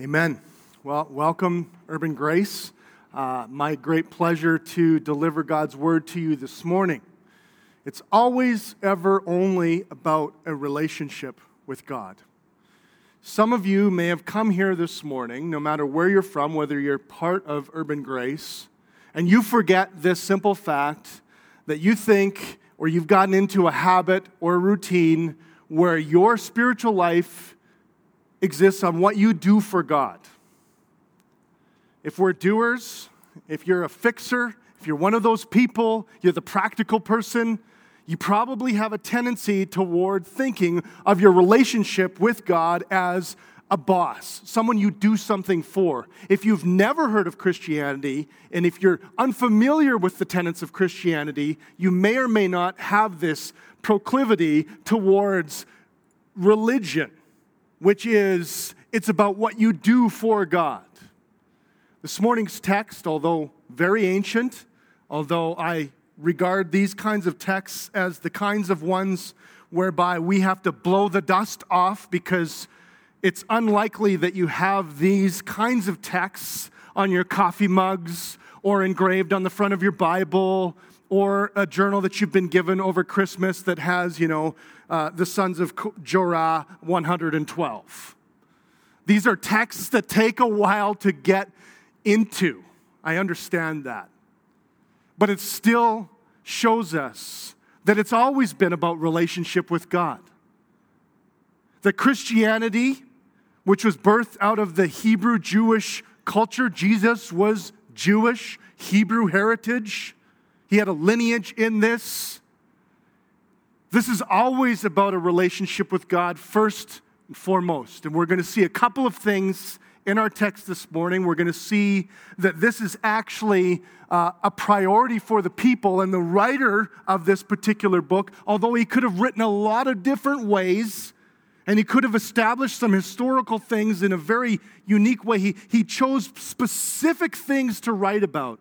Amen. Well, welcome, Urban Grace. My great pleasure to deliver God's word to you this morning. It's always ever only about a relationship with God. Some of you may have come here this morning, no matter where you're from, whether you're part of Urban Grace, and you forget this simple fact that you think or you've gotten into a habit or a routine where your spiritual life exists on what you do for God. If we're doers, if you're a fixer, if you're one of those people, you're the practical person, you probably have a tendency toward thinking of your relationship with God as a boss, someone you do something for. If you've never heard of Christianity, and if you're unfamiliar with the tenets of Christianity, you may or may not have this proclivity towards religion, which is, it's about what you do for God. This morning's text, although very ancient, although I regard these kinds of texts as the kinds of ones whereby we have to blow the dust off because it's unlikely that you have these kinds of texts on your coffee mugs or engraved on the front of your Bible or a journal that you've been given over Christmas that has, the sons of Jorah 112. These are texts that take a while to get into. I understand that. But it still shows us that it's always been about relationship with God. That Christianity, which was birthed out of the Hebrew-Jewish culture, Jesus was Jewish, Hebrew heritage. He had a lineage in this. This is always about a relationship with God first and foremost. And we're going to see a couple of things in our text this morning. We're going to see that this is actually a priority for the people, and the writer of this particular book, although he could have written a lot of different ways, and he could have established some historical things in a very unique way, he chose specific things to write about.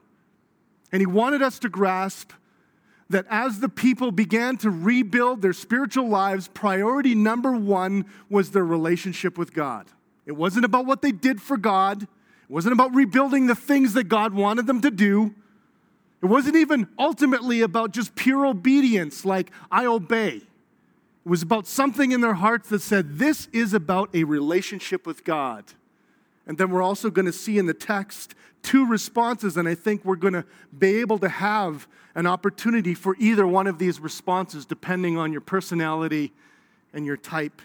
And he wanted us to grasp that as the people began to rebuild their spiritual lives, priority number one was their relationship with God. It wasn't about what they did for God. It wasn't about rebuilding the things that God wanted them to do. It wasn't even ultimately about just pure obedience, like I obey. It was about something in their hearts that said, this is about a relationship with God. And then we're also going to see in the text two responses, and I think we're going to be able to have an opportunity for either one of these responses depending on your personality and your type,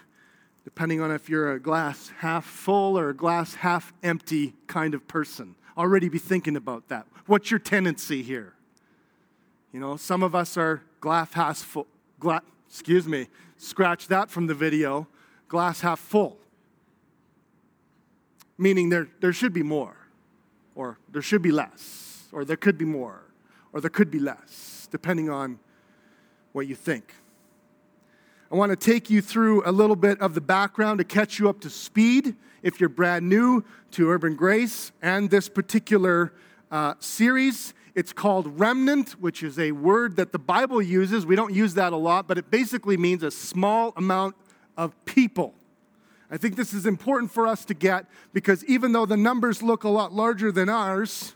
depending on if you're a glass half full or a glass half empty kind of person. Already be thinking about that. What's your tendency here? Some of us are glass half full. Scratch that from the video. Glass half full. Meaning there should be more, or there should be less, or there could be more, or there could be less, depending on what you think. I want to take you through a little bit of the background to catch you up to speed if you're brand new to Urban Grace and this particular series. It's called remnant, which is a word that the Bible uses. We don't use that a lot, but it basically means a small amount of people. I think this is important for us to get because even though the numbers look a lot larger than ours,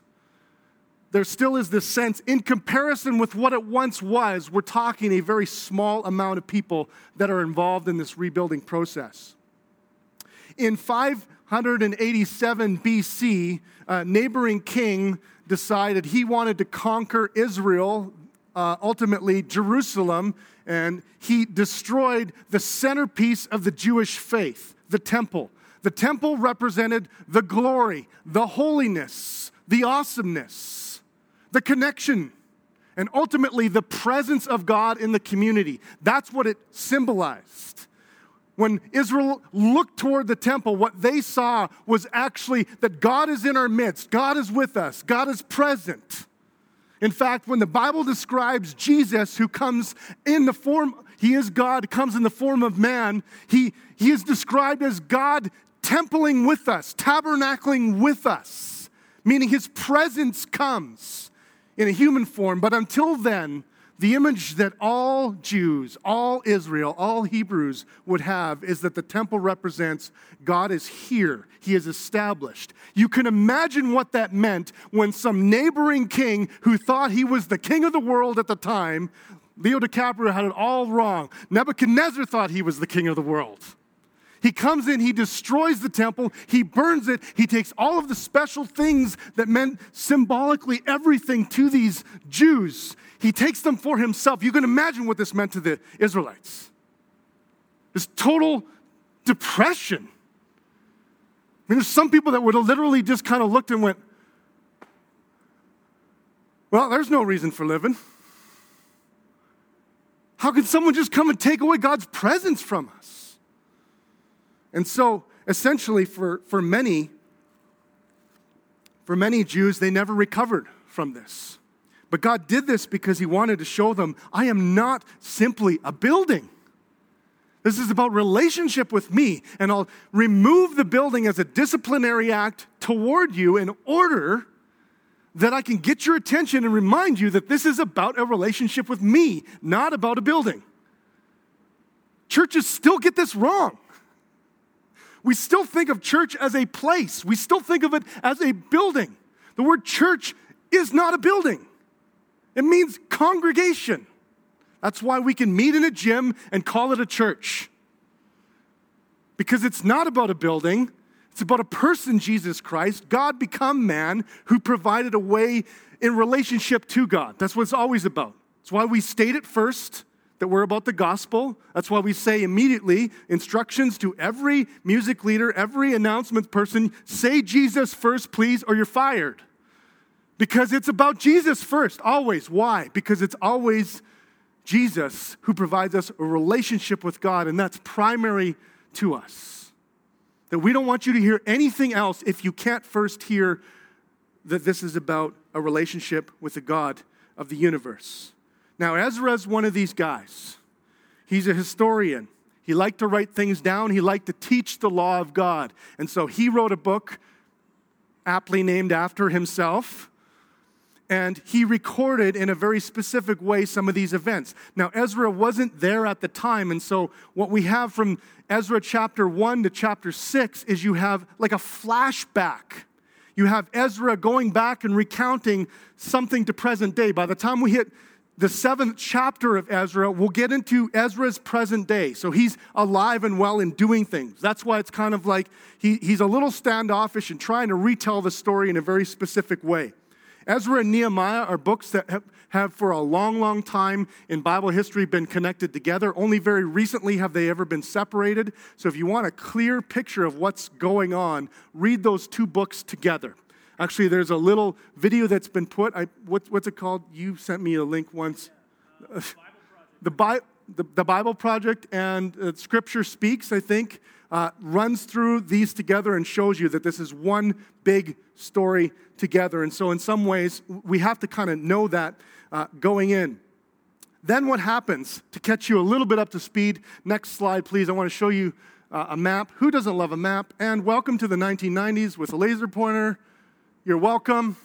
there still is this sense, in comparison with what it once was, we're talking a very small amount of people that are involved in this rebuilding process. In 587 BC, a neighboring king decided he wanted to conquer Israel, ultimately Jerusalem, and he destroyed the centerpiece of the Jewish faith, the temple. The temple represented the glory, the holiness, the awesomeness, the connection, and ultimately the presence of God in the community. That's what it symbolized. When Israel looked toward the temple, what they saw was actually that God is in our midst. God is with us. God is present. In fact, when the Bible describes Jesus, who comes in the form, he is God, comes in the form of man, he is described as God templing with us, tabernacling with us, meaning his presence comes in a human form. But until then, The image that all Jews, all Israel, all Hebrews would have is that the temple represents God is here. He is established. You can imagine what that meant when some neighboring king who thought he was the king of the world at the time, Leo DiCaprio had it all wrong. Nebuchadnezzar thought he was the king of the world. He comes in, he destroys the temple, he burns it, he takes all of the special things that meant symbolically everything to these Jews. He takes them for himself. You can imagine what this meant to the Israelites. This total depression. I mean, there's some people that would have literally just kind of looked and went, well, there's no reason for living. How could someone just come and take away God's presence from us? And so, essentially, for many Jews, they never recovered from this. But God did this because he wanted to show them, I am not simply a building. This is about relationship with me, and I'll remove the building as a disciplinary act toward you in order that I can get your attention and remind you that this is about a relationship with me, not about a building. Churches still get this wrong. We still think of church as a place. We still think of it as a building. The word church is not a building. It means congregation. That's why we can meet in a gym and call it a church. Because it's not about a building. It's about a person, Jesus Christ, God become man, who provided a way in relationship to God. That's what it's always about. That's why we state it first, that we're about the gospel. That's why we say immediately, instructions to every music leader, every announcement person, say Jesus first, please, or you're fired. Because it's about Jesus first, always. Why? Because it's always Jesus who provides us a relationship with God, and that's primary to us. That we don't want you to hear anything else if you can't first hear that this is about a relationship with the God of the universe. Now, Ezra's one of these guys. He's a historian. He liked to write things down. He liked to teach the law of God. And so he wrote a book, aptly named after himself, and he recorded in a very specific way some of these events. Now, Ezra wasn't there at the time, and so what we have from Ezra chapter 1 to chapter 6 is you have like a flashback. You have Ezra going back and recounting something to present day. By the time we hit the 7th chapter of Ezra, we'll get into Ezra's present day. So he's alive and well and doing things. That's why it's kind of like he's a little standoffish and trying to retell the story in a very specific way. Ezra and Nehemiah are books that have for a long, long time in Bible history been connected together. Only very recently have they ever been separated. So if you want a clear picture of what's going on, read those two books together. Actually, there's a little video that's been put. What's it called? You sent me a link once. Yeah. The Bible Project and Scripture Speaks, I think, runs through these together and shows you that this is one big story together. And so in some ways, we have to kind of know that going in. Then what happens, to catch you a little bit up to speed, next slide, please. I want to show you a map. Who doesn't love a map? And welcome to the 1990s with a laser pointer. You're welcome.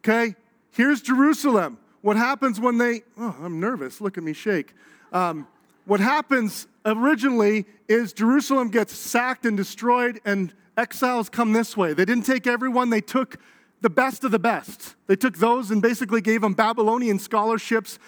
Okay, here's Jerusalem. What happens when they, oh, I'm nervous, look at me shake. What happens originally is Jerusalem gets sacked and destroyed, and exiles come this way. They didn't take everyone, they took the best of the best. They took those and basically gave them Babylonian scholarships.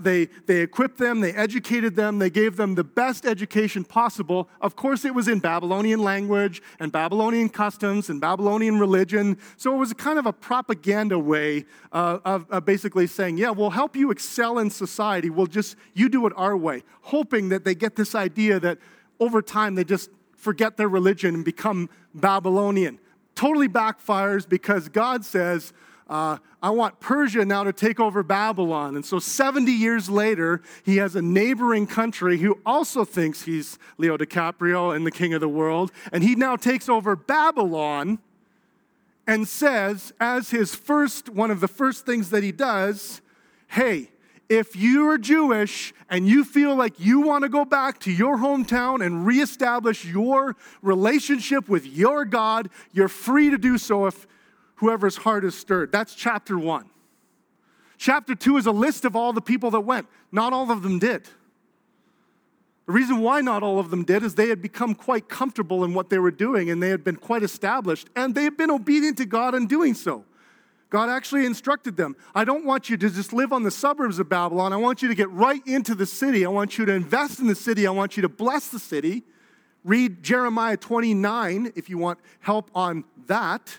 They equipped them, they educated them, they gave them the best education possible. Of course, it was in Babylonian language and Babylonian customs and Babylonian religion. So it was kind of a propaganda way of basically saying, yeah, we'll help you excel in society. We'll just, you do it our way. Hoping that they get this idea that over time they just forget their religion and become Babylonian. Totally backfires because God says, I want Persia now to take over Babylon. And so 70 years later, he has a neighboring country who also thinks he's Leo DiCaprio and the king of the world. And he now takes over Babylon and says, as his first, one of the first things that he does, hey, if you are Jewish and you feel like you want to go back to your hometown and reestablish your relationship with your God, you're free to do so if whoever's heart is stirred. That's chapter 1. Chapter 2 is a list of all the people that went. Not all of them did. The reason why not all of them did is they had become quite comfortable in what they were doing, and they had been quite established, and they had been obedient to God in doing so. God actually instructed them, I don't want you to just live on the suburbs of Babylon. I want you to get right into the city. I want you to invest in the city. I want you to bless the city. Read Jeremiah 29 if you want help on that.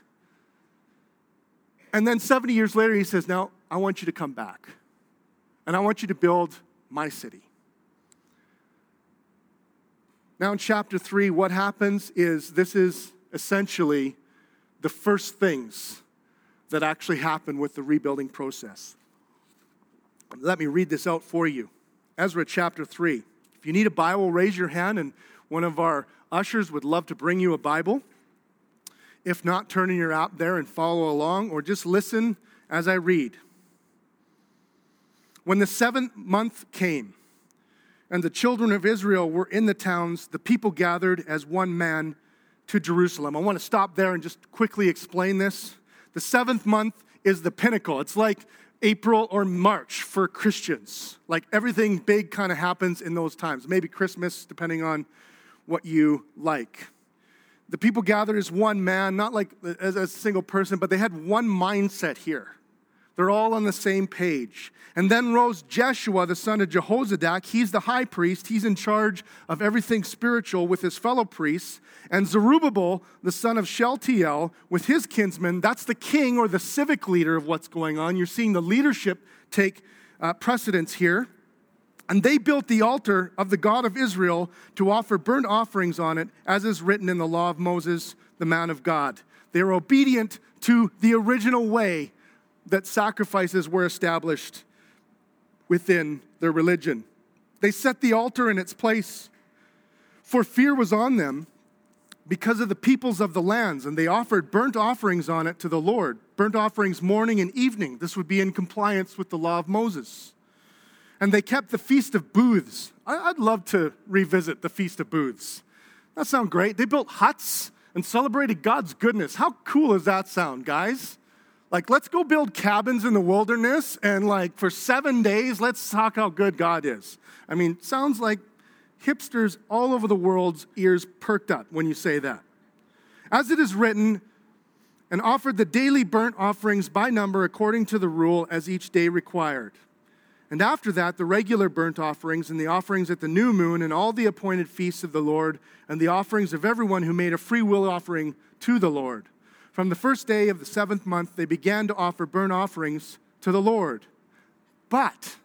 And then 70 years later, he says, now I want you to come back, and I want you to build my city. Now in chapter 3, what happens is this is essentially the first things that actually happen with the rebuilding process. Let me read this out for you. Ezra chapter 3. If you need a Bible, raise your hand, and one of our ushers would love to bring you a Bible. If not, turn in your app there and follow along, or just listen as I read. When the 7th month came, and the children of Israel were in the towns, the people gathered as one man to Jerusalem. I want to stop there and just quickly explain this. The 7th month is the pinnacle. It's like April or March for Christians. Like everything big kind of happens in those times. Maybe Christmas, depending on what you like. The people gathered as one man, not like as a single person, but they had one mindset here. They're all on the same page. And then rose Jeshua, the son of Jehozadak. He's the high priest. He's in charge of everything spiritual with his fellow priests. And Zerubbabel, the son of Sheltiel, with his kinsmen. That's the king or the civic leader of what's going on. You're seeing the leadership take precedence here. And they built the altar of the God of Israel to offer burnt offerings on it, as is written in the law of Moses, the man of God. They were obedient to the original way that sacrifices were established within their religion. They set the altar in its place, for fear was on them because of the peoples of the lands, and they offered burnt offerings on it to the Lord, burnt offerings morning and evening. This would be in compliance with the law of Moses. And they kept the Feast of Booths. I'd love to revisit the Feast of Booths. That sounds great. They built huts and celebrated God's goodness. How cool does that sound, guys? Like, let's go build cabins in the wilderness, and like for 7 days, let's talk how good God is. I mean, sounds like hipsters all over the world's ears perked up when you say that. As it is written, and offered the daily burnt offerings by number according to the rule as each day required. And after that, the regular burnt offerings and the offerings at the new moon and all the appointed feasts of the Lord and the offerings of everyone who made a free will offering to the Lord. From the first day of the 7th month, they began to offer burnt offerings to the Lord. But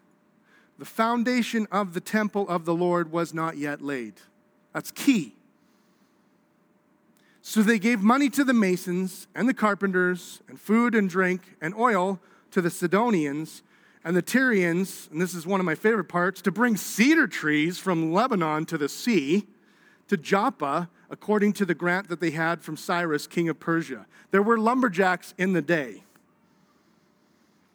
the foundation of the temple of the Lord was not yet laid. That's key. So they gave money to the masons and the carpenters and food and drink and oil to the Sidonians and the Tyrians, and this is one of my favorite parts, to bring cedar trees from Lebanon to the sea, to Joppa, according to the grant that they had from Cyrus, king of Persia. There were lumberjacks in the day.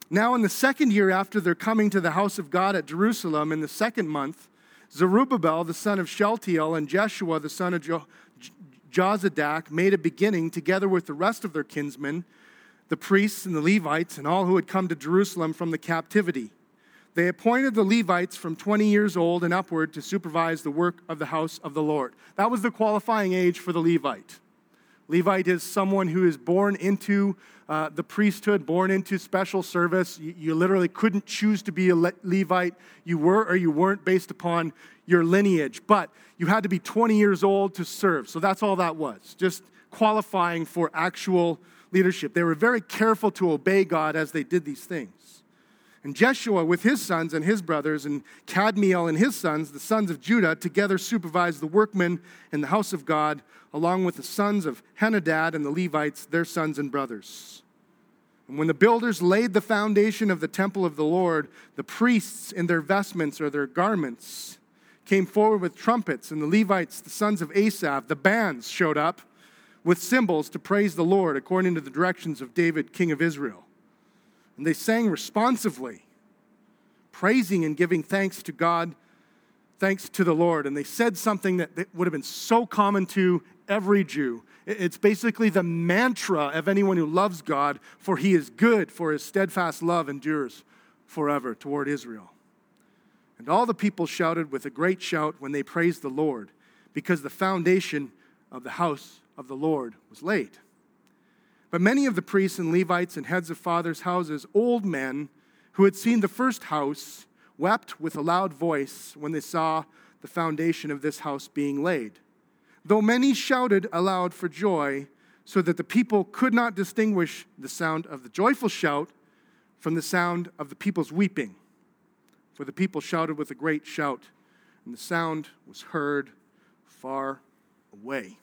Now in the 2nd year after their coming to the house of God at Jerusalem, in the 2nd month, Zerubbabel, the son of Sheltiel, and Jeshua, the son of Jehozadak, made a beginning together with the rest of their kinsmen, the priests and the Levites, and all who had come to Jerusalem from the captivity. They appointed the Levites from 20 years old and upward to supervise the work of the house of the Lord. That was the qualifying age for the Levite. Levite is someone who is born into the priesthood, born into special service. You literally couldn't choose to be a Levite. You were or you weren't based upon your lineage. But you had to be 20 years old to serve. So that's all that was, just qualifying for actual leadership. They were very careful to obey God as they did these things. And Jeshua with his sons and his brothers, and Cadmiel and his sons, the sons of Judah, together supervised the workmen in the house of God, along with the sons of Hanadad and the Levites, their sons and brothers. And when the builders laid the foundation of the temple of the Lord, the priests in their vestments or their garments came forward with trumpets, and the Levites, the sons of Asaph, the bands showed up with cymbals to praise the Lord according to the directions of David, king of Israel. And they sang responsively, praising and giving thanks to God, thanks to the Lord. And they said something that would have been so common to every Jew. It's basically the mantra of anyone who loves God, for he is good, for his steadfast love endures forever toward Israel. And all the people shouted with a great shout when they praised the Lord, because the foundation of the house of the Lord was laid. But many of the priests and Levites and heads of fathers' houses, old men who had seen the first house, wept with a loud voice when they saw the foundation of this house being laid. Though many shouted aloud for joy, so that the people could not distinguish the sound of the joyful shout from the sound of the people's weeping. For the people shouted with a great shout, and the sound was heard far away.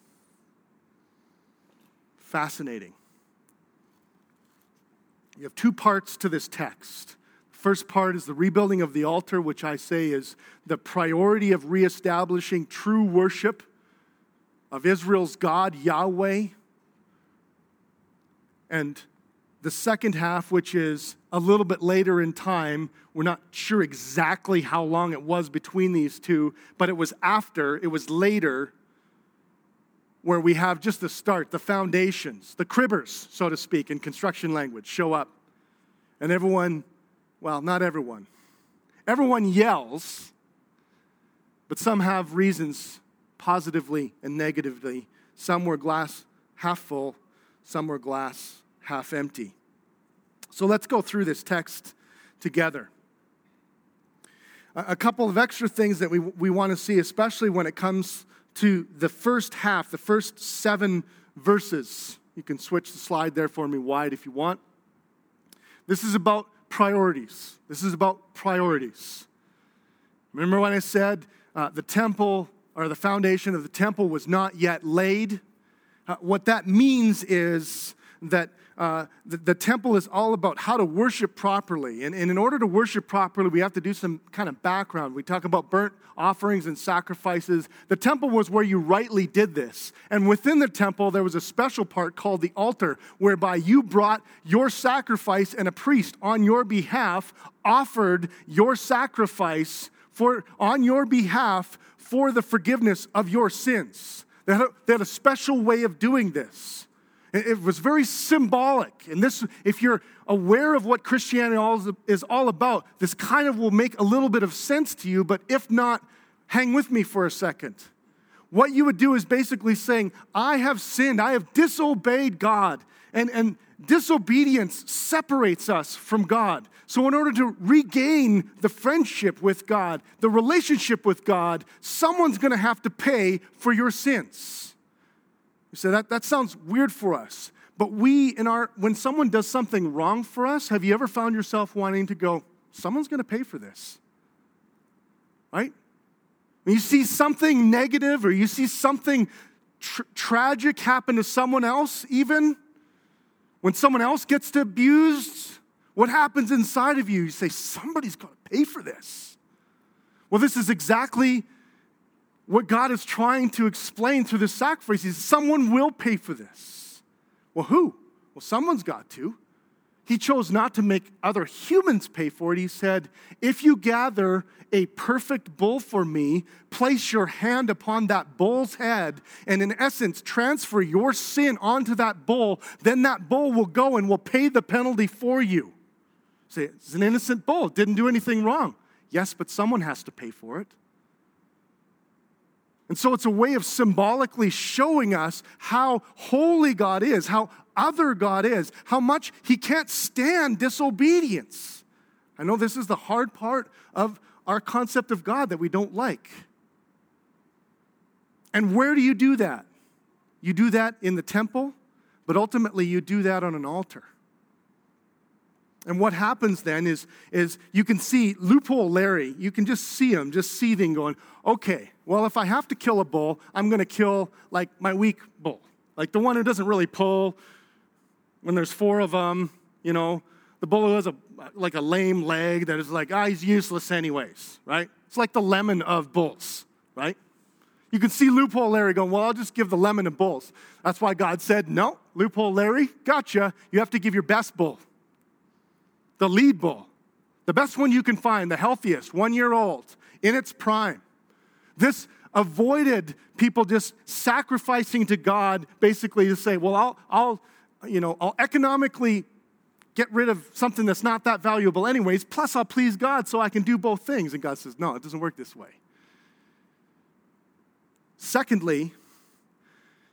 Fascinating. You have two parts to this text. The first part is the rebuilding of the altar, which I say is the priority of reestablishing true worship of Israel's God, Yahweh. And the second half, which is a little bit later in time, we're not sure exactly how long it was between these two, but it was later, where we have just the start, the foundations, the cribbers, so to speak, in construction language, show up. And everyone yells, but some have reasons positively and negatively. Some were glass half full, some were glass half empty. So let's go through this text together. A couple of extra things that we want to see, especially when it comes to the first half, the first 7 verses. You can switch the slide there for me wide if you want. This is about priorities. Remember when I said the temple or the foundation of the temple was not yet laid? What that means is that the temple is all about how to worship properly. And in order to worship properly, we have to do some kind of background. We talk about burnt offerings and sacrifices. The temple was where you rightly did this. And within the temple, there was a special part called the altar, whereby you brought your sacrifice, and a priest on your behalf offered your sacrifice for the forgiveness of your sins. They had a special way of doing this. It was very symbolic. And this, if you're aware of what Christianity is all about, this kind of will make a little bit of sense to you, but if not, hang with me for a second. What you would do is basically saying, I have sinned, I have disobeyed God. And disobedience separates us from God. So in order to regain the friendship with God, the relationship with God, someone's going to have to pay for your sins. You say, that sounds weird for us, but when someone does something wrong for us, have you ever found yourself wanting to go, someone's going to pay for this, right? When you see something negative or you see something tragic happen to someone else even, when someone else gets abused, what happens inside of you? You say, somebody's going to pay for this. Well, this is exactly what God is trying to explain through this sacrifice is someone will pay for this. Well, who? Well, someone's got to. He chose not to make other humans pay for it. He said, if you gather a perfect bull for me, place your hand upon that bull's head and in essence transfer your sin onto that bull, then that bull will go and will pay the penalty for you. Say, it's an innocent bull, didn't do anything wrong. Yes, but someone has to pay for it. And so it's a way of symbolically showing us how holy God is, how other God is, how much he can't stand disobedience. I know this is the hard part of our concept of God that we don't like. And where do you do that? You do that in the temple, but ultimately you do that on an altar. And what happens then is you can see loophole Larry, you can just see him just seething going, okay, well, if I have to kill a bull, I'm going to kill like my weak bull, like the one who doesn't really pull when there's 4 of them, you know, the bull who has a lame leg that is like, he's useless anyways, right? It's like the lemon of bulls, right? You can see loophole Larry going, well, I'll just give the lemon to bulls. That's why God said, no, loophole Larry, gotcha. You have to give your best bull. The lead bull, the best one you can find, the healthiest, 1-year-old, in its prime. This avoided people just sacrificing to God, basically to say, well, I'll economically get rid of something that's not that valuable anyways, plus I'll please God so I can do both things. And God says, no, it doesn't work this way. Secondly,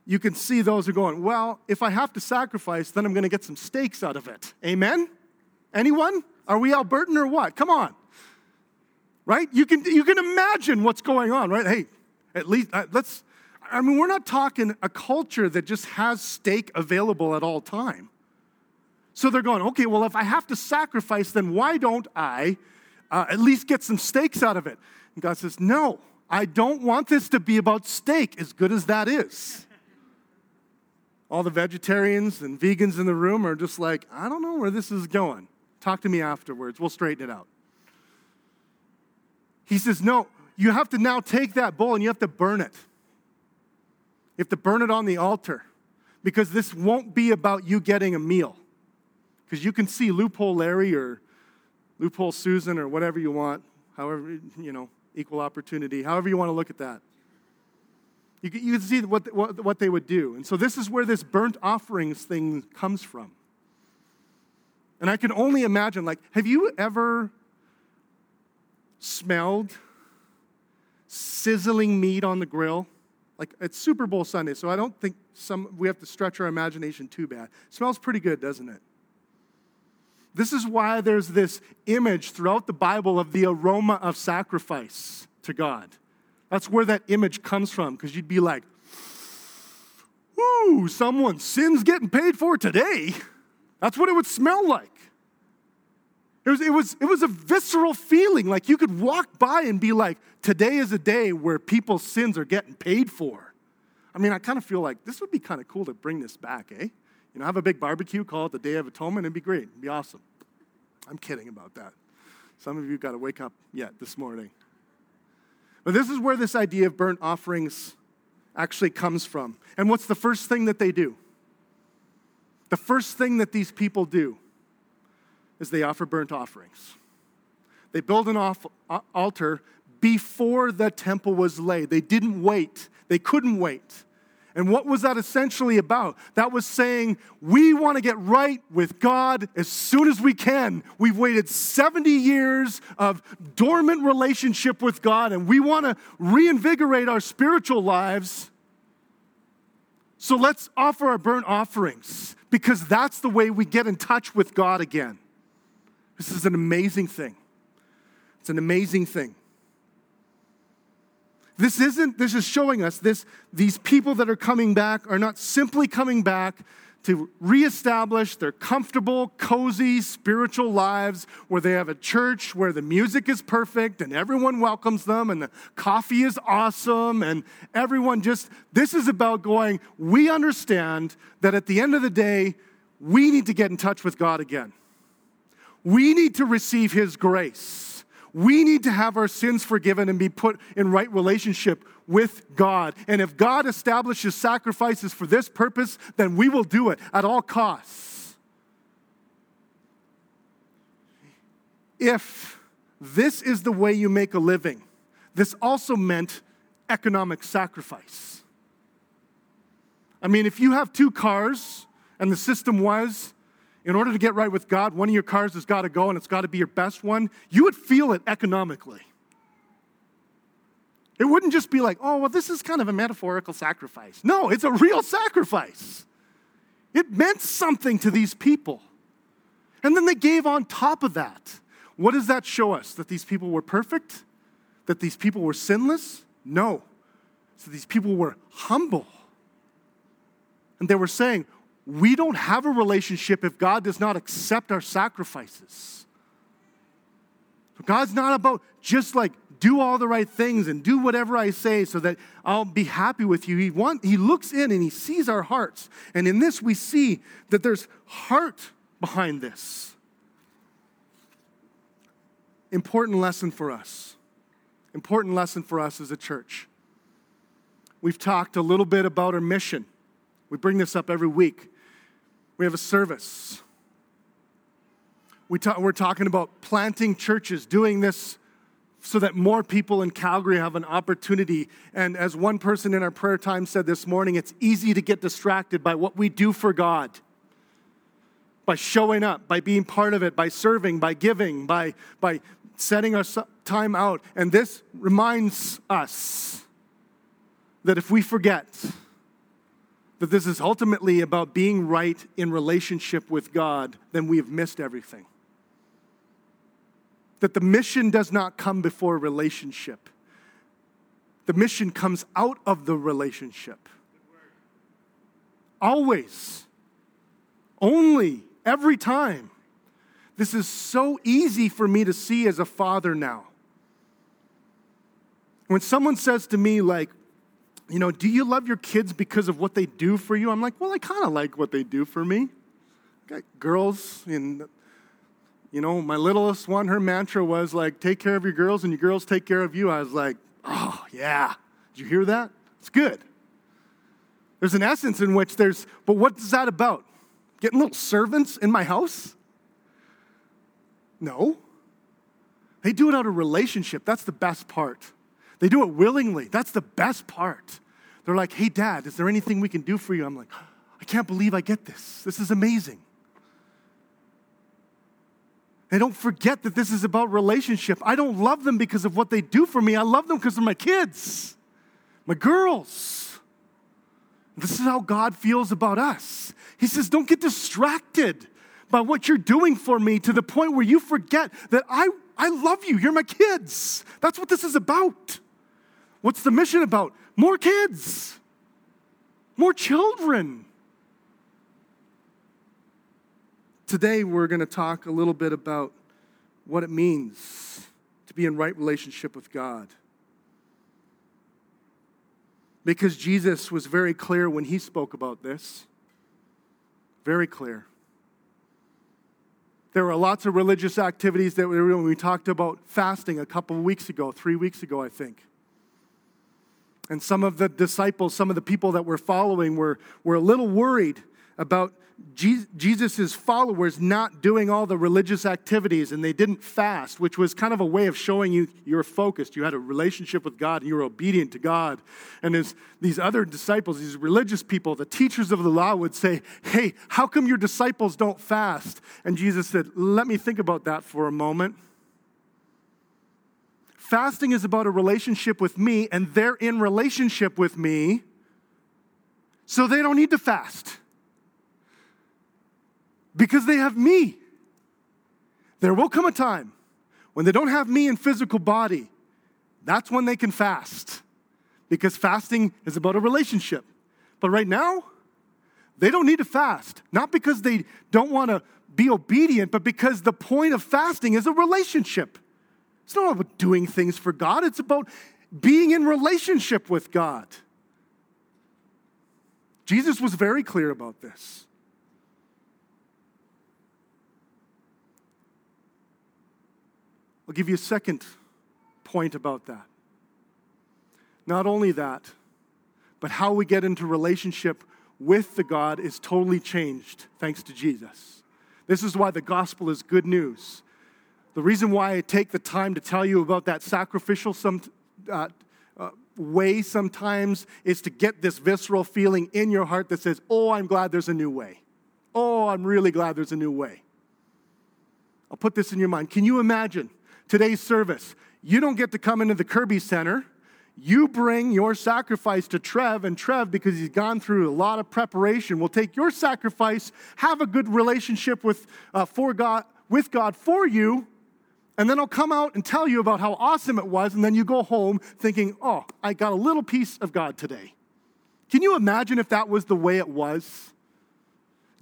you can see those who are going, well, if I have to sacrifice, then I'm going to get some stakes out of it. Amen? Anyone? Are we Albertan or what? Come on. Right? You can imagine what's going on, right? Hey, at least we're not talking a culture that just has steak available at all time. So they're going, okay, well, if I have to sacrifice, then why don't I at least get some stakes out of it? And God says, no, I don't want this to be about steak, as good as that is. All the vegetarians and vegans in the room are just like, I don't know where this is going. Talk to me afterwards. We'll straighten it out. He says, no, you have to now take that bowl and you have to burn it. You have to burn it on the altar because this won't be about you getting a meal. Because you can see Loophole Larry or Loophole Susan or whatever you want, however, equal opportunity, however you want to look at that. You can see what they would do. And so this is where this burnt offerings thing comes from. And I can only imagine, have you ever smelled sizzling meat on the grill? It's Super Bowl Sunday, so I don't think we have to stretch our imagination too bad. It smells pretty good, doesn't it? This is why there's this image throughout the Bible of the aroma of sacrifice to God. That's where that image comes from, because you'd be like, "Ooh, someone's sin's getting paid for today." That's what it would smell like. It was a visceral feeling, you could walk by and be like, today is a day where people's sins are getting paid for. I mean, I kind of feel like this would be kind of cool to bring this back, eh? Have a big barbecue, call it the Day of Atonement, it'd be great, it'd be awesome. I'm kidding about that. Some of you got to wake up yet this morning. But this is where this idea of burnt offerings actually comes from. And what's the first thing that they do? The first thing that these people do is they offer burnt offerings. They build an altar before the temple was laid. They didn't wait. They couldn't wait. And what was that essentially about? That was saying, we want to get right with God as soon as we can. We've waited 70 years of dormant relationship with God, and we want to reinvigorate our spiritual lives. So let's offer our burnt offerings, because that's the way we get in touch with God again. This is an amazing thing. It's an amazing thing. This is showing us these people that are coming back are not simply coming back to reestablish their comfortable, cozy spiritual lives where they have a church where the music is perfect and everyone welcomes them and the coffee is awesome and everyone this is about going, we understand that at the end of the day, we need to get in touch with God again. We need to receive His grace. We need to have our sins forgiven and be put in right relationship with God. And if God establishes sacrifices for this purpose, then we will do it at all costs. If this is the way you make a living, this also meant economic sacrifice. I mean, if you have two cars and the system was, in order to get right with God, one of your cars has got to go and it's got to be your best one, you would feel it economically. It wouldn't just be like, oh, well, this is kind of a metaphorical sacrifice. No, it's a real sacrifice. It meant something to these people. And then they gave on top of that. What does that show us? That these people were perfect? That these people were sinless? No. So these people were humble. And they were saying, we don't have a relationship if God does not accept our sacrifices. So God's not about just do all the right things and do whatever I say so that I'll be happy with you. He looks in and He sees our hearts. And in this we see that there's heart behind this. Important lesson for us. Important lesson for us as a church. We've talked a little bit about our mission. We bring this up every week. We have a service. We're talking about planting churches, doing this so that more people in Calgary have an opportunity. And as one person in our prayer time said this morning, it's easy to get distracted by what we do for God, by showing up, by being part of it, by serving, by giving, by setting our time out. And this reminds us that if we forget that this is ultimately about being right in relationship with God, then we have missed everything. That the mission does not come before relationship. The mission comes out of the relationship. Always. Only. Every time. This is so easy for me to see as a father now. When someone says to me, like, you know, do you love your kids because of what they do for you? I'm like, well, I kind of like what they do for me. I got girls, and, you know, my littlest one, her mantra was, like, take care of your girls and your girls take care of you. I was like, oh, yeah. Did you hear that? It's good. There's an essence in which there's, but what's that about? Getting little servants in my house? No. They do it out of relationship. That's the best part. They do it willingly. That's the best part. They're like, hey, Dad, is there anything we can do for you? I'm like, I can't believe I get this. This is amazing. They don't forget that this is about relationship. I don't love them because of what they do for me. I love them because they're my kids, my girls. This is how God feels about us. He says, don't get distracted by what you're doing for me to the point where you forget that I love you. You're my kids. That's what this is about. What's the mission about? More kids. More children. Today, we're going to talk a little bit about what it means to be in right relationship with God. Because Jesus was very clear when he spoke about this. Very clear. There were lots of religious activities that we were doing. We talked about fasting a couple of weeks ago, 3 weeks ago, I think. And some of the disciples, some of the people that were following were a little worried about Jesus' followers not doing all the religious activities, and they didn't fast, which was kind of a way of showing you were focused. You had a relationship with God, and you were obedient to God. And as these other disciples, these religious people, the teachers of the law would say, hey, how come your disciples don't fast? And Jesus said, let me think about that for a moment. Fasting is about a relationship with me, and they're in relationship with me, so they don't need to fast. Because they have me. There will come a time when they don't have me in physical body. That's when they can fast. Because fasting is about a relationship. But right now, they don't need to fast. Not because they don't want to be obedient, but because the point of fasting is a relationship. It's not about doing things for God. It's about being in relationship with God. Jesus was very clear about this. I'll give you a second point about that. Not only that, but how we get into relationship with the God is totally changed thanks to Jesus. This is why the gospel is good news. The reason why I take the time to tell you about that sacrificial way sometimes is to get this visceral feeling in your heart that says, oh, I'm glad there's a new way. Oh, I'm really glad there's a new way. I'll put this in your mind. Can you imagine? Today's service, you don't get to come into the Kirby Center. You bring your sacrifice to Trev, and Trev, because he's gone through a lot of preparation, will take your sacrifice, have a good relationship with God for you, and then I'll come out and tell you about how awesome it was, and then you go home thinking, oh, I got a little piece of God today. Can you imagine if that was the way it was?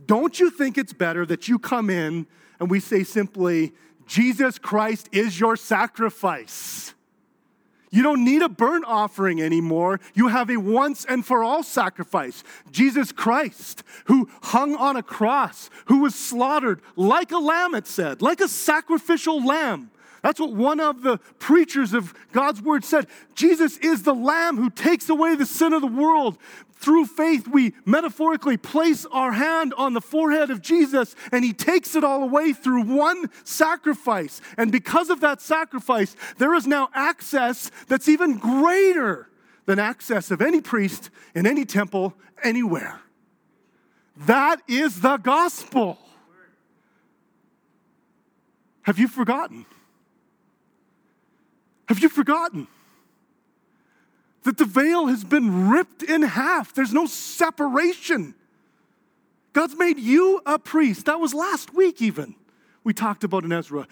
Don't you think it's better that you come in and we say simply, Jesus Christ is your sacrifice. You don't need a burnt offering anymore. You have a once and for all sacrifice. Jesus Christ, who hung on a cross, who was slaughtered like a lamb, it said, like a sacrificial lamb. That's what one of the preachers of God's word said. Jesus is the lamb who takes away the sin of the world. Through faith, we metaphorically place our hand on the forehead of Jesus, and he takes it all away through one sacrifice. And because of that sacrifice, there is now access that's even greater than access of any priest in any temple anywhere. That is the gospel. Have you forgotten? Have you forgotten that the veil has been ripped in half? There's no separation. God's made you a priest. That was last week even. We talked about in Ezra.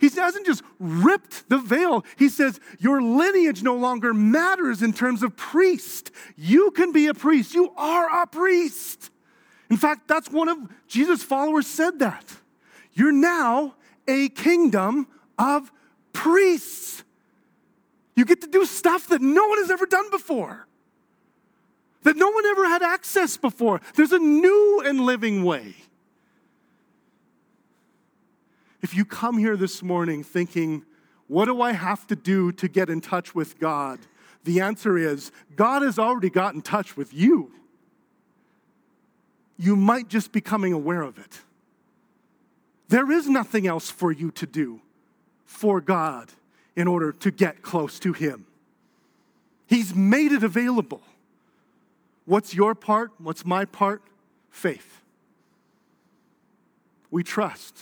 He hasn't just ripped the veil. He says, your lineage no longer matters in terms of priest. You can be a priest. You are a priest. In fact, that's one of Jesus' followers said that. You're now a kingdom of priests. You get to do stuff that no one has ever done before, that no one ever had access before. There's a new and living way. If you come here this morning thinking, what do I have to do to get in touch with God? The answer is, God has already got in touch with you. You might just be becoming aware of it. There is nothing else for you to do for God in order to get close to Him. He's made it available. What's your part? What's my part? Faith. We trust.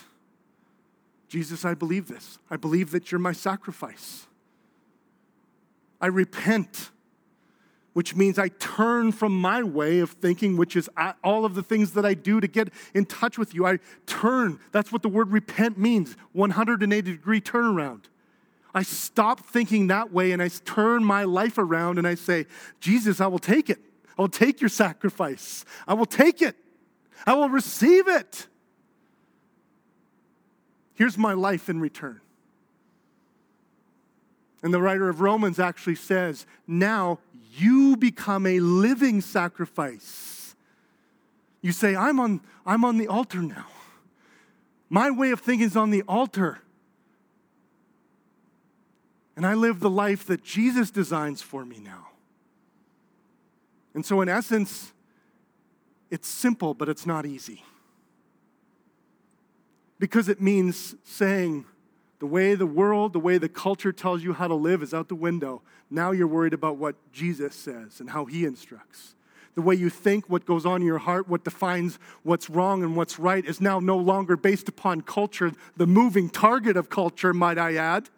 Jesus, I believe this. I believe that you're my sacrifice. I repent, which means I turn from my way of thinking, which is all of the things that I do to get in touch with you. I turn. That's what the word repent means, 180-degree turnaround. I stop thinking that way, and I turn my life around, and I say, Jesus, I will take it. I will take your sacrifice. I will take it. I will receive it. Here's my life in return. And the writer of Romans actually says, now you become a living sacrifice. You say, I'm on the altar now. My way of thinking is on the altar. And I live the life that Jesus designs for me now. And so in essence, it's simple, but it's not easy. Because it means saying, the way the world, the way the culture tells you how to live is out the window. Now you're worried about what Jesus says and how He instructs. The way you think, what goes on in your heart, what defines what's wrong and what's right is now no longer based upon culture, the moving target of culture, might I add.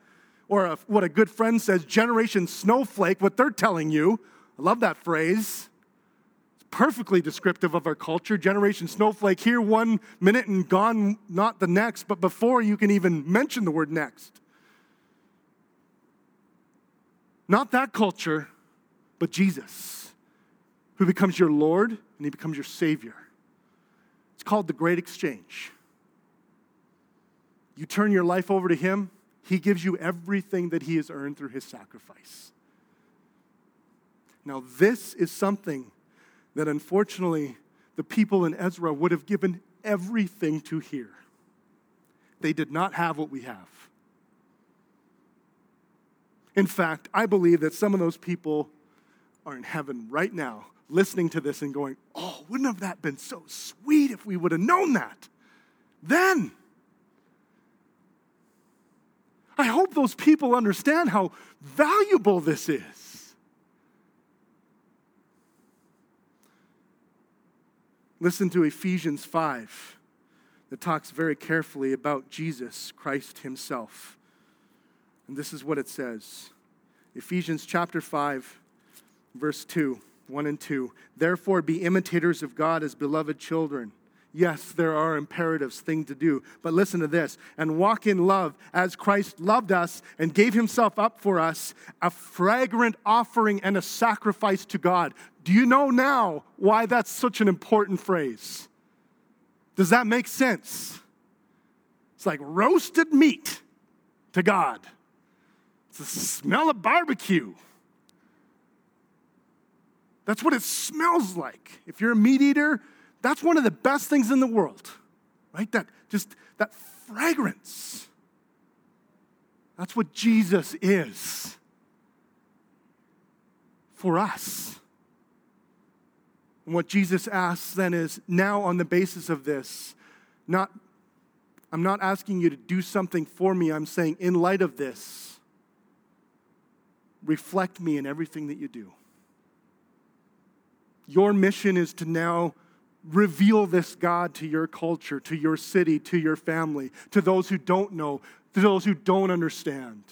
Or what a good friend says, Generation Snowflake, what they're telling you. I love that phrase. It's perfectly descriptive of our culture. Generation Snowflake, here 1 minute and gone, not the next, but before you can even mention the word next. Not that culture, but Jesus, who becomes your Lord and He becomes your Savior. It's called the Great Exchange. You turn your life over to Him, He gives you everything that He has earned through His sacrifice. Now, this is something that, unfortunately, the people in Ezra would have given everything to hear. They did not have what we have. In fact, I believe that some of those people are in heaven right now listening to this and going, oh, wouldn't have that been so sweet if we would have known that then? I hope those people understand how valuable this is. Listen to Ephesians 5 that talks very carefully about Jesus Christ Himself. And this is what it says. Ephesians chapter 5, verse 2, 1 and 2. Therefore be imitators of God as beloved children. Yes, there are imperatives, things to do. But listen to this. And walk in love as Christ loved us and gave Himself up for us, a fragrant offering and a sacrifice to God. Do you know now why that's such an important phrase? Does that make sense? It's like roasted meat to God. It's the smell of barbecue. That's what it smells like. If you're a meat eater, that's one of the best things in the world, right? That fragrance. That's what Jesus is for us. And what Jesus asks then is, now on the basis of this, I'm not asking you to do something for me. I'm saying, in light of this, reflect me in everything that you do. Your mission is to now reveal this God to your culture, to your city, to your family, to those who don't know, to those who don't understand.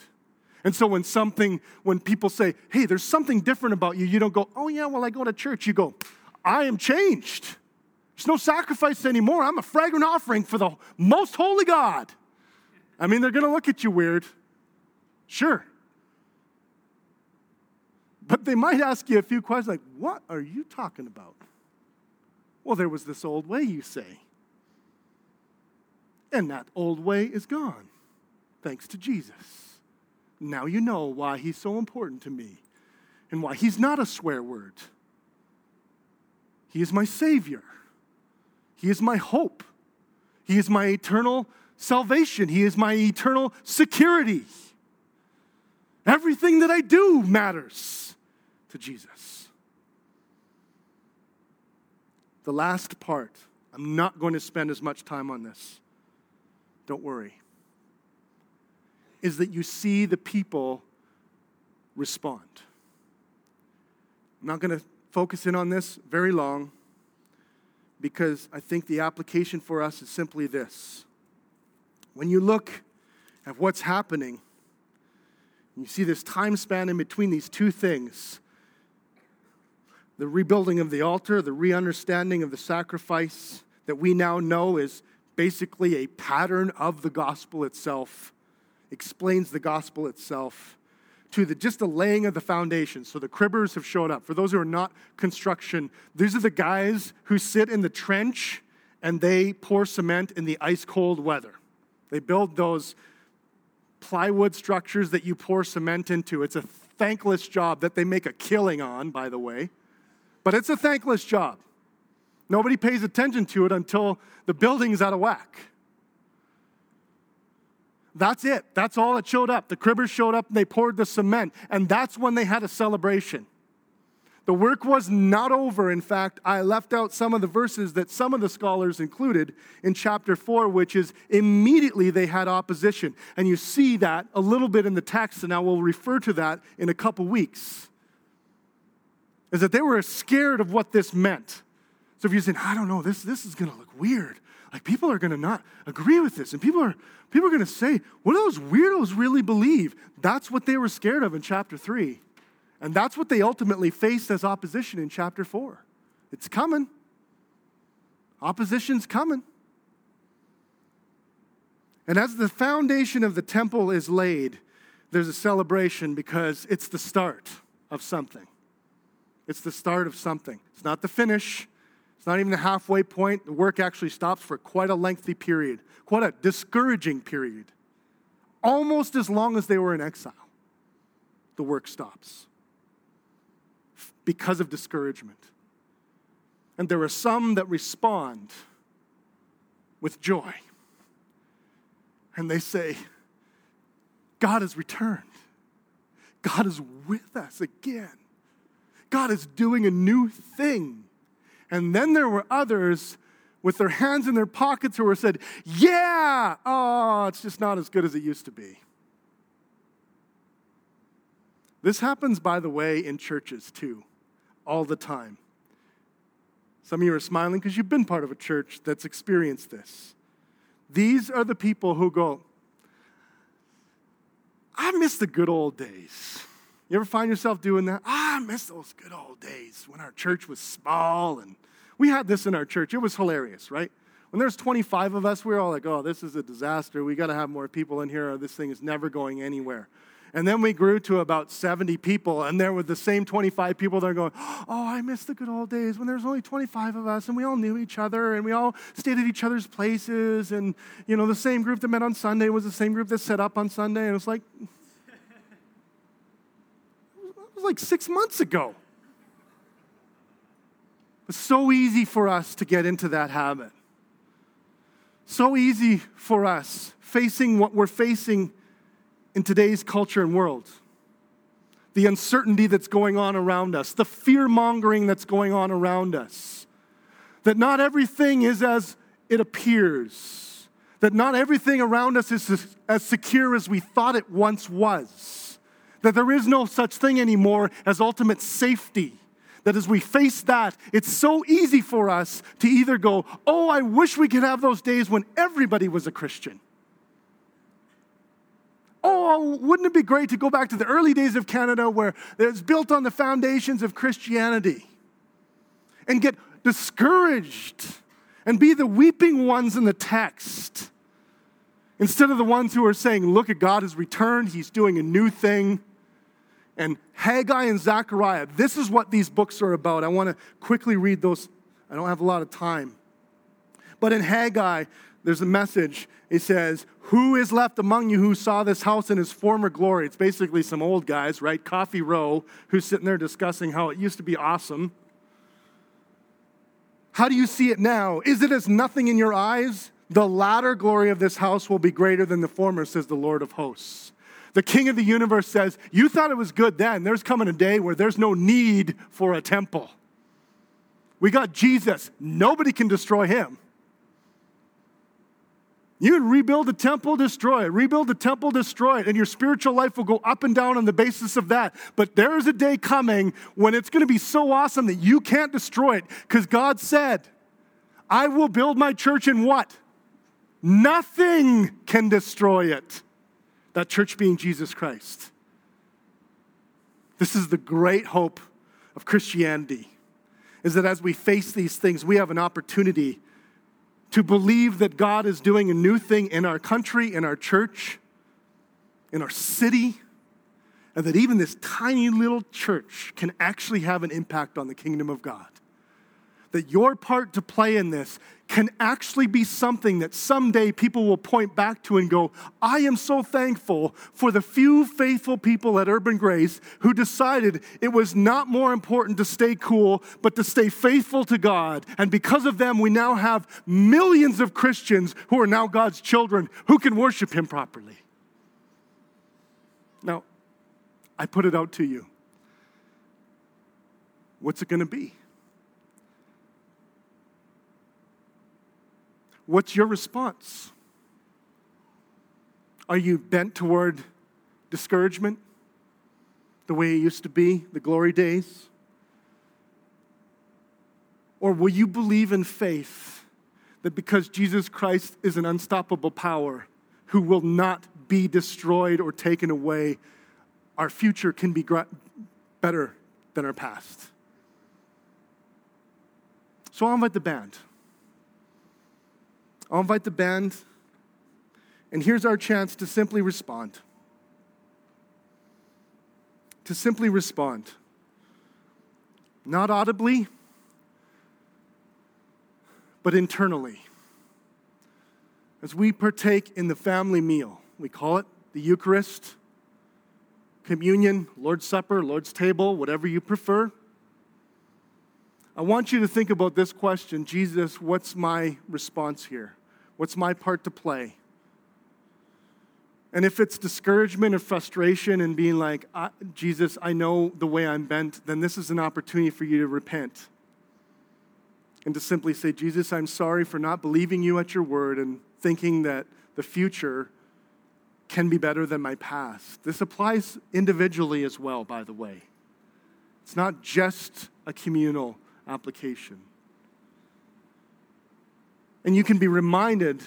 And so when people say, hey, there's something different about you, you don't go, oh yeah, well, I go to church. You go, I am changed. There's no sacrifice anymore. I'm a fragrant offering for the most holy God. I mean, they're going to look at you weird. Sure. But they might ask you a few questions like, what are you talking about? Well, there was this old way, you say. And that old way is gone, thanks to Jesus. Now you know why he's so important to me and why he's not a swear word. He is my Savior. He is my hope. He is my eternal salvation. He is my eternal security. Everything that I do matters to Jesus. The last part, I'm not going to spend as much time on this, don't worry, is that you see the people respond. I'm not going to focus in on this very long because I think the application for us is simply this. When you look at what's happening, you see this time span in between these two things. The rebuilding of the altar, the re-understanding of the sacrifice that we now know is basically a pattern of the gospel itself, explains the gospel itself, to just the laying of the foundation. So the cribbers have showed up. For those who are not construction, these are the guys who sit in the trench and they pour cement in the ice-cold weather. They build those plywood structures that you pour cement into. It's a thankless job that they make a killing on, by the way. But it's a thankless job. Nobody pays attention to it until the building's out of whack. That's it. That's all that showed up. The cribbers showed up and they poured the cement. And that's when they had a celebration. The work was not over. In fact, I left out some of the verses that some of the scholars included in chapter 4, which is immediately they had opposition. And you see that a little bit in the text, and I will refer to that in a couple weeks, is that they were scared of what this meant. So if you're saying, I don't know, this is going to look weird. Like people are going to not agree with this. And people are going to say, what do those weirdos really believe? That's what they were scared of in chapter 3. And that's what they ultimately faced as opposition in chapter 4. It's coming. Opposition's coming. And as the foundation of the temple is laid, there's a celebration because it's the start of something. It's the start of something. It's not the finish. It's not even the halfway point. The work actually stops for quite a lengthy period, quite a discouraging period. Almost as long as they were in exile, the work stops. Because of discouragement. And there are some that respond with joy. And they say, God has returned. God is with us again. God is doing a new thing. And then there were others with their hands in their pockets who said, yeah, oh, it's just not as good as it used to be. This happens, by the way, in churches too, all the time. Some of you are smiling because you've been part of a church that's experienced this. These are the people who go, I miss the good old days. You ever find yourself doing that? I miss those good old days when our church was small. And we had this in our church. It was hilarious, right? When there's 25 of us, we were all like, oh, this is a disaster. We got to have more people in here or this thing is never going anywhere. And then we grew to about 70 people, and there were the same 25 people that are going, oh, I miss the good old days when there was only 25 of us, and we all knew each other, and we all stayed at each other's places, and, you know, the same group that met on Sunday was the same group that set up on Sunday, and it's like, it was like 6 months ago. It's so easy for us to get into that habit. So easy for us, facing what we're facing in today's culture and world, the uncertainty that's going on around us, the fear-mongering that's going on around us, that not everything is as it appears, that not everything around us is as secure as we thought it once was, that there is no such thing anymore as ultimate safety, that as we face that, it's so easy for us to either go, oh, I wish we could have those days when everybody was a Christian. Oh, wouldn't it be great to go back to the early days of Canada where it's built on the foundations of Christianity, and get discouraged and be the weeping ones in the text instead of the ones who are saying, look, God has returned, he's doing a new thing. And Haggai and Zechariah, this is what these books are about. I want to quickly read those. I don't have a lot of time. But in Haggai, there's a message. It says, who is left among you who saw this house in its former glory? It's basically some old guys, right? Coffee Row, who's sitting there discussing how it used to be awesome. How do you see it now? Is it as nothing in your eyes? The latter glory of this house will be greater than the former, says the Lord of hosts. The King of the universe says, you thought it was good then. There's coming a day where there's no need for a temple. We got Jesus. Nobody can destroy him. You would rebuild the temple, destroy it. Rebuild the temple, destroy it. And your spiritual life will go up and down on the basis of that. But there is a day coming when it's going to be so awesome that you can't destroy it. Because God said, I will build my church in what? Nothing can destroy it. That church being Jesus Christ. This is the great hope of Christianity. Is that as we face these things, we have an opportunity to believe that God is doing a new thing in our country, in our church, in our city, and that even this tiny little church can actually have an impact on the kingdom of God. That your part to play in this can actually be something that someday people will point back to and go, I am so thankful for the few faithful people at Urban Grace who decided it was not more important to stay cool, but to stay faithful to God. And because of them, we now have millions of Christians who are now God's children who can worship him properly. Now, I put it out to you. What's it going to be? What's your response? Are you bent toward discouragement, the way it used to be, the glory days? Or will you believe in faith that because Jesus Christ is an unstoppable power who will not be destroyed or taken away, our future can be better than our past? So I'll invite the band. I'll invite the band, and here's our chance to simply respond. To simply respond. Not audibly, but internally. As we partake in the family meal, we call it the Eucharist, communion, Lord's Supper, Lord's Table, whatever you prefer. I want you to think about this question, Jesus, what's my response here? What's my part to play? And if it's discouragement or frustration and being like, Jesus, I know the way I'm bent, then this is an opportunity for you to repent and to simply say, Jesus, I'm sorry for not believing you at your word and thinking that the future can be better than my past. This applies individually as well, by the way. It's not just a communal application. And you can be reminded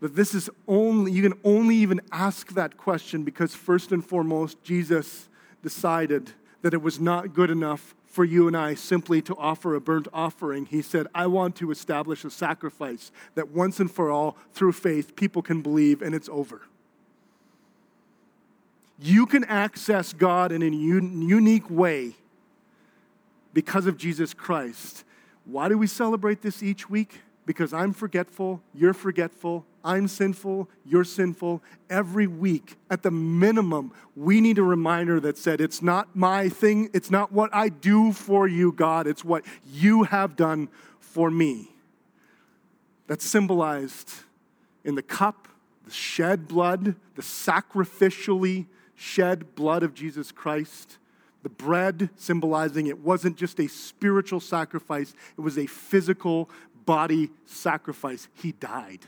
that this is only, you can only even ask that question because first and foremost, Jesus decided that it was not good enough for you and I simply to offer a burnt offering. He said, I want to establish a sacrifice that once and for all, through faith, people can believe and it's over. You can access God in a unique way because of Jesus Christ. Why do we celebrate this each week? Because I'm forgetful, you're forgetful, I'm sinful, you're sinful. Every week, at the minimum, we need a reminder that said, it's not my thing, it's not what I do for you, God, it's what you have done for me. That's symbolized in the cup, the shed blood, the sacrificially shed blood of Jesus Christ. The bread symbolizing it wasn't just a spiritual sacrifice, it was a physical body sacrifice. He died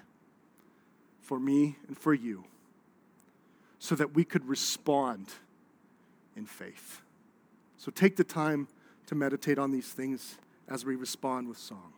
for me and for you so that we could respond in faith. So take the time to meditate on these things as we respond with song.